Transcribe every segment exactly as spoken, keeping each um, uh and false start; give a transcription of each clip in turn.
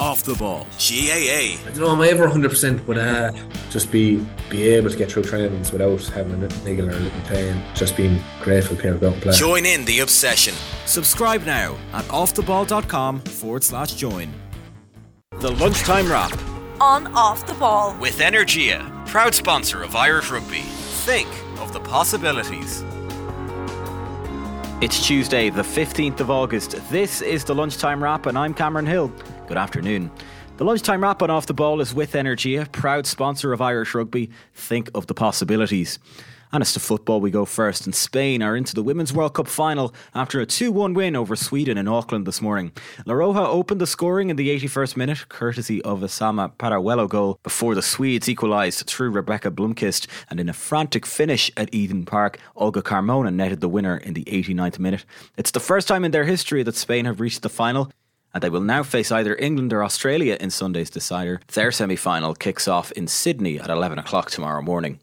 Off the ball. G A A. I don't know, am I ever one hundred percent would uh, just be be able to get through trainings without having a niggle or a little pain, just being grateful people don't play. Join in the obsession. Subscribe now at offtheball.com forward slash join. The Lunchtime Wrap. On Off the Ball. With Energia, proud sponsor of Irish Rugby. Think of the possibilities. It's Tuesday, the fifteenth of August. This is the Lunchtime Wrap and I'm Cameron Hill. Good afternoon. The Lunchtime Wrap on Off The Ball is with Energia, proud sponsor of Irish Rugby. Think of the possibilities. And as to football we go first, and Spain are into the Women's World Cup final after a two one win over Sweden in Auckland this morning. La Roja opened the scoring in the eighty-first minute, courtesy of a Salma Paralluelo goal, before the Swedes equalised through Rebecca Blomqvist, and in a frantic finish at Eden Park, Olga Carmona netted the winner in the eighty-ninth minute. It's the first time in their history that Spain have reached the final, and they will now face either England or Australia in Sunday's decider. Their semi-final kicks off in Sydney at eleven o'clock tomorrow morning.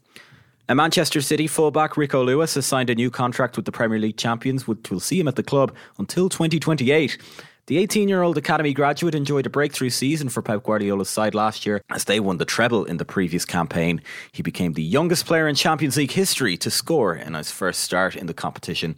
Now, Manchester City fullback Rico Lewis has signed a new contract with the Premier League champions, which will see him at the club until twenty twenty-eight. The eighteen-year-old academy graduate enjoyed a breakthrough season for Pep Guardiola's side last year as they won the treble in the previous campaign. He became the youngest player in Champions League history to score in his first start in the competition.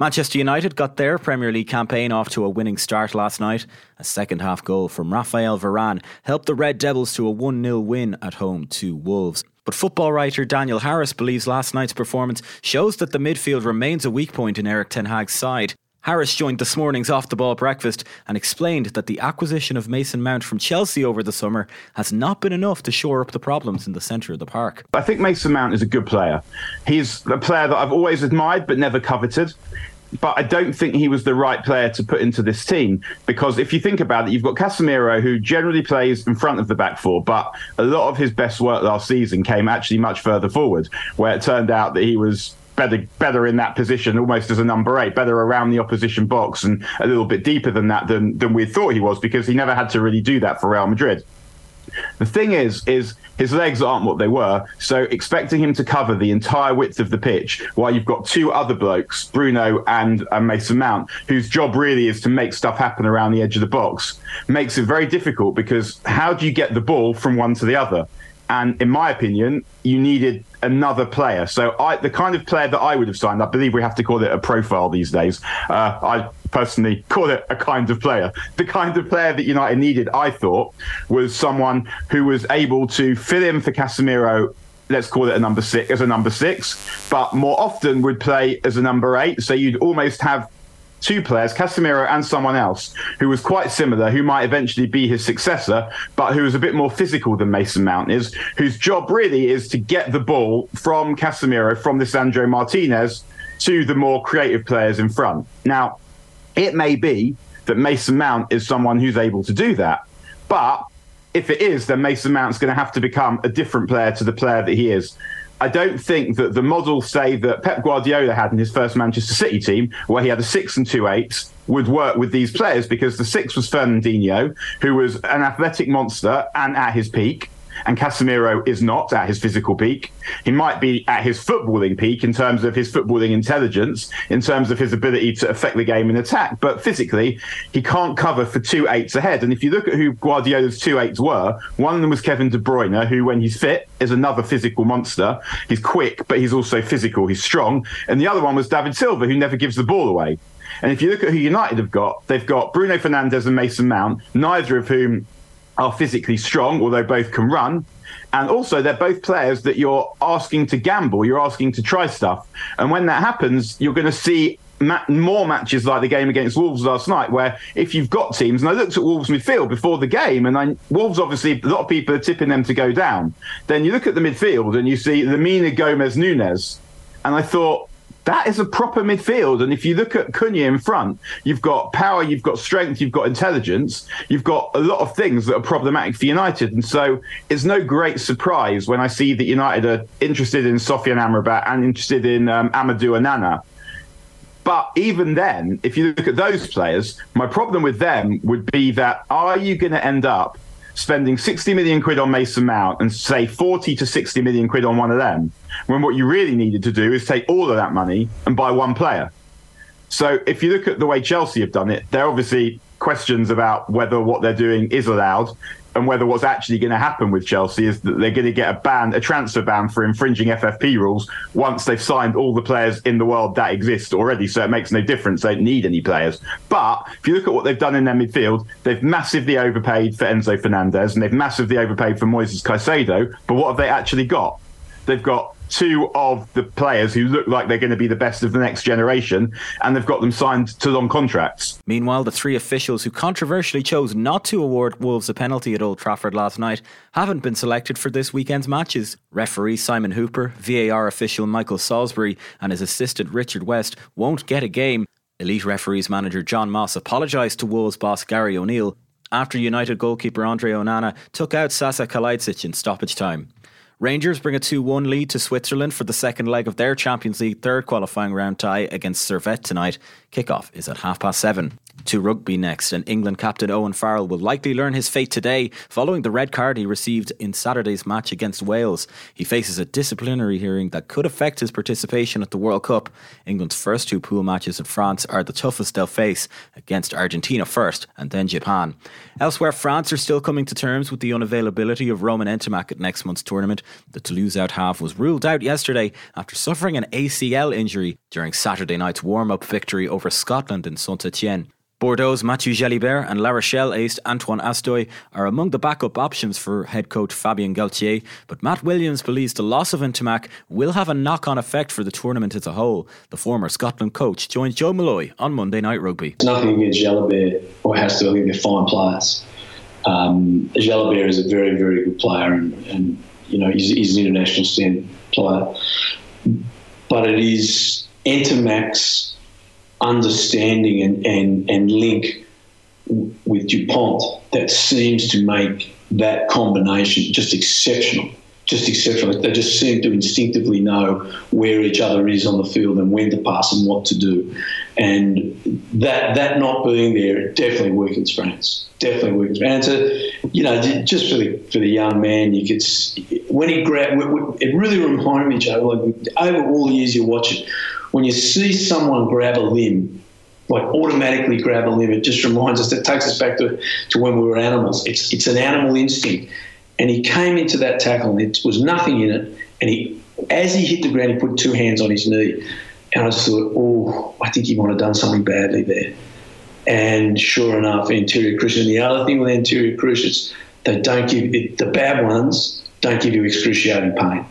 Manchester United got their Premier League campaign off to a winning start last night. A second-half goal from Rafael Varane helped the Red Devils to a one nil win at home to Wolves. But football writer Daniel Harris believes last night's performance shows that the midfield remains a weak point in Erik ten Hag's side. Harris joined this morning's Off The Ball breakfast and explained that the acquisition of Mason Mount from Chelsea over the summer has not been enough to shore up the problems in the centre of the park. I think Mason Mount is a good player. He's a player that I've always admired but never coveted. But I don't think he was the right player to put into this team, because if you think about it, you've got Casemiro, who generally plays in front of the back four, but a lot of his best work last season came actually much further forward, where it turned out that he was better better in that position, almost as a number eight, better around the opposition box and a little bit deeper than that than, than we thought he was, because he never had to really do that for Real Madrid. The thing is, is his legs aren't what they were, so expecting him to cover the entire width of the pitch while you've got two other blokes, Bruno and uh, Mason Mount, whose job really is to make stuff happen around the edge of the box, makes it very difficult, because how do you get the ball from one to the other? And in my opinion, you needed another player. So I, the kind of player that I would have signed, I believe we have to call it a profile these days. Uh, I personally call it a kind of player. The kind of player that United needed, I thought, was someone who was able to fill in for Casemiro, let's call it a number six, as a number six, but more often would play as a number eight. So you'd almost have two players, Casemiro and someone else who was quite similar, who might eventually be his successor, but who is a bit more physical than Mason Mount is, whose job really is to get the ball from Casemiro, from this Andro Martinez, to the more creative players in front. Now, it may be that Mason Mount is someone who's able to do that, but if it is, then Mason Mount's going to have to become a different player to the player that he is. I don't think that the model, say, that Pep Guardiola had in his first Manchester City team, where he had a six and two eights, would work with these players, because the six was Fernandinho, who was an athletic monster and at his peak, and Casemiro is not at his physical peak. He might be at his footballing peak in terms of his footballing intelligence, in terms of his ability to affect the game in attack, but physically he can't cover for two eights ahead. And if you look at who Guardiola's two eights were, one of them was Kevin De Bruyne, who when he's fit is another physical monster. He's quick, but he's also physical, he's strong. And the other one was David Silva, who never gives the ball away. And if you look at who United have got, they've got Bruno Fernandes and Mason Mount, neither of whom are physically strong, although both can run. And also, they're both players that you're asking to gamble, you're asking to try stuff. And when that happens, you're going to see ma- more matches like the game against Wolves last night, where if you've got teams, and I looked at Wolves midfield before the game, and I, Wolves, obviously, a lot of people are tipping them to go down. Then you look at the midfield and you see Lemina, Gomez, Nunes. And I thought, that is a proper midfield. And if you look at Cunha in front, you've got power, you've got strength, you've got intelligence, you've got a lot of things that are problematic for United. And so it's no great surprise when I see that United are interested in Sofian Amrabat and interested in um, Amadou Onana. But even then, if you look at those players, my problem with them would be that, are you going to end up spending sixty million quid on Mason Mount and say forty to sixty million quid on one of them, when what you really needed to do is take all of that money and buy one player? So if you look at the way Chelsea have done it, they're obviously questions about whether what they're doing is allowed and whether what's actually going to happen with Chelsea is that they're going to get a ban, a transfer ban for infringing F F P rules once they've signed all the players in the world that exist already. So it makes no difference. They don't need any players. But if you look at what they've done in their midfield, they've massively overpaid for Enzo Fernandez and they've massively overpaid for Moises Caicedo. But what have they actually got? They've got two of the players who look like they're going to be the best of the next generation, and they've got them signed to long contracts. Meanwhile, the three officials who controversially chose not to award Wolves a penalty at Old Trafford last night haven't been selected for this weekend's matches. Referee Simon Hooper, V A R official Michael Salisbury and his assistant Richard West won't get a game. Elite referees manager John Moss apologised to Wolves boss Gary O'Neill after United goalkeeper Andre Onana took out Sasa Kalajdzic in stoppage time. Rangers bring a two one lead to Switzerland for the second leg of their Champions League third qualifying round tie against Servette tonight. Kickoff is at half past seven. To rugby next, and England captain Owen Farrell will likely learn his fate today following the red card he received in Saturday's match against Wales. He faces a disciplinary hearing that could affect his participation at the World Cup. England's first two pool matches in France are the toughest they'll face, against Argentina first and then Japan. Elsewhere, France are still coming to terms with the unavailability of Romain Ntamack at next month's tournament. The Toulouse out half was ruled out yesterday after suffering an A C L injury during Saturday night's warm-up victory over Scotland in Saint-Étienne. Bordeaux's Mathieu Jalibert and La Rochelle ace Antoine Astoy are among the backup options for head coach Fabien Galtier, but Matt Williams believes the loss of Ntamack will have a knock-on effect for the tournament as a whole. The former Scotland coach joined Joe Malloy on Monday Night Rugby. It's nothing against Jalibert or Astoy, I think they're fine players. Um, Jalibert is a very, very good player and, and you know, he's, he's an international standard player. But it is Ntamack's understanding and, and, and link with DuPont that seems to make that combination just exceptional, just exceptional. They just seem to instinctively know where each other is on the field and when to pass and what to do. And that that not being there definitely weakens France, definitely weakens France. And so, you know, just for the, for the young man, you could when he grabbed, it really reminded me, Joe, like over all the years you watch it, when you see someone grab a limb, like automatically grab a limb, it just reminds us, it takes us back to, to when we were animals. It's it's an animal instinct. And he came into that tackle and it was nothing in it. And he, as he hit the ground, he put two hands on his knee. And I just thought, oh, I think he might have done something badly there. And sure enough, anterior cruciate. The other thing with anterior cruciates, they don't give it, the bad ones don't give you excruciating pain.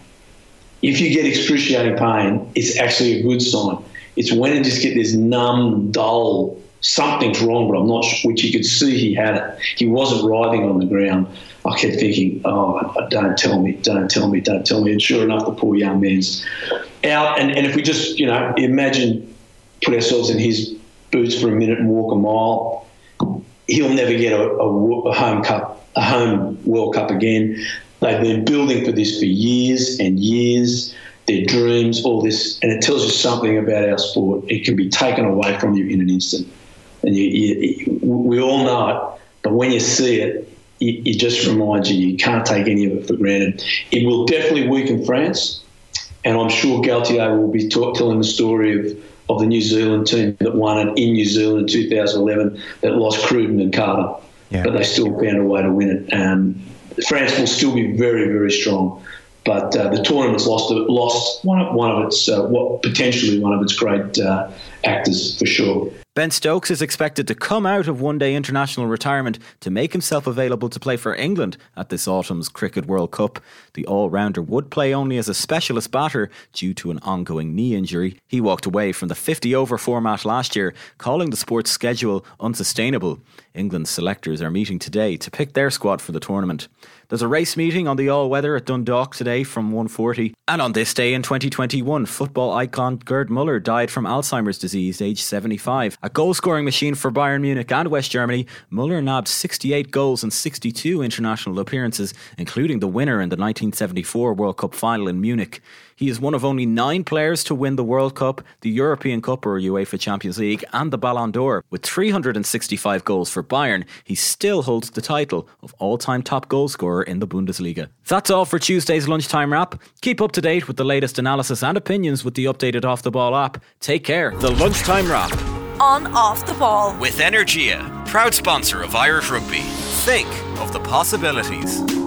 If you get excruciating pain, it's actually a good sign. It's when you just get this numb, dull, something's wrong, but I'm not sure, which you could see he had it. He wasn't writhing on the ground. I kept thinking, oh, don't tell me, don't tell me, don't tell me. And sure enough, the poor young man's out. And, and if we just, you know, imagine put ourselves in his boots for a minute and walk a mile, he'll never get a, a, a home cup, a home World Cup again. They've been building for this for years and years, their dreams, all this, and it tells you something about our sport. It can be taken away from you in an instant. And you, you, we all know it, but when you see it, it, it just reminds you you can't take any of it for granted. It will definitely weaken France, and I'm sure Galtier will be talk, telling the story of, of the New Zealand team that won it in New Zealand in two thousand eleven that lost Cruden and Carter, yeah. But they still found a way to win it. Um, France will still be very, very strong, but uh, the tournament's lost lost one of, one of its uh, what potentially one of its great uh, actors for sure. Ben Stokes is expected to come out of one-day international retirement to make himself available to play for England at this autumn's Cricket World Cup. The all-rounder would play only as a specialist batter due to an ongoing knee injury. He walked away from the fifty-over format last year, calling the sport's schedule unsustainable. England's selectors are meeting today to pick their squad for the tournament. There's a race meeting on the all-weather at Dundalk today from one forty. And on this day in twenty twenty-one, football icon Gerd Muller died from Alzheimer's disease, aged seventy-five. A goal-scoring machine for Bayern Munich and West Germany, Muller nabbed sixty-eight goals in sixty-two international appearances, including the winner in the nineteen seventy-four World Cup final in Munich. He is one of only nine players to win the World Cup, the European Cup or UEFA Champions League and the Ballon d'Or. With three hundred sixty-five goals for Bayern, he still holds the title of all-time top goalscorer in the Bundesliga. That's all for Tuesday's Lunchtime Wrap. Keep up to date with the latest analysis and opinions with the updated Off The Ball app. Take care. The Lunchtime Wrap. On Off The Ball. With Energia. proud sponsor of Irish Rugby. Think of the possibilities.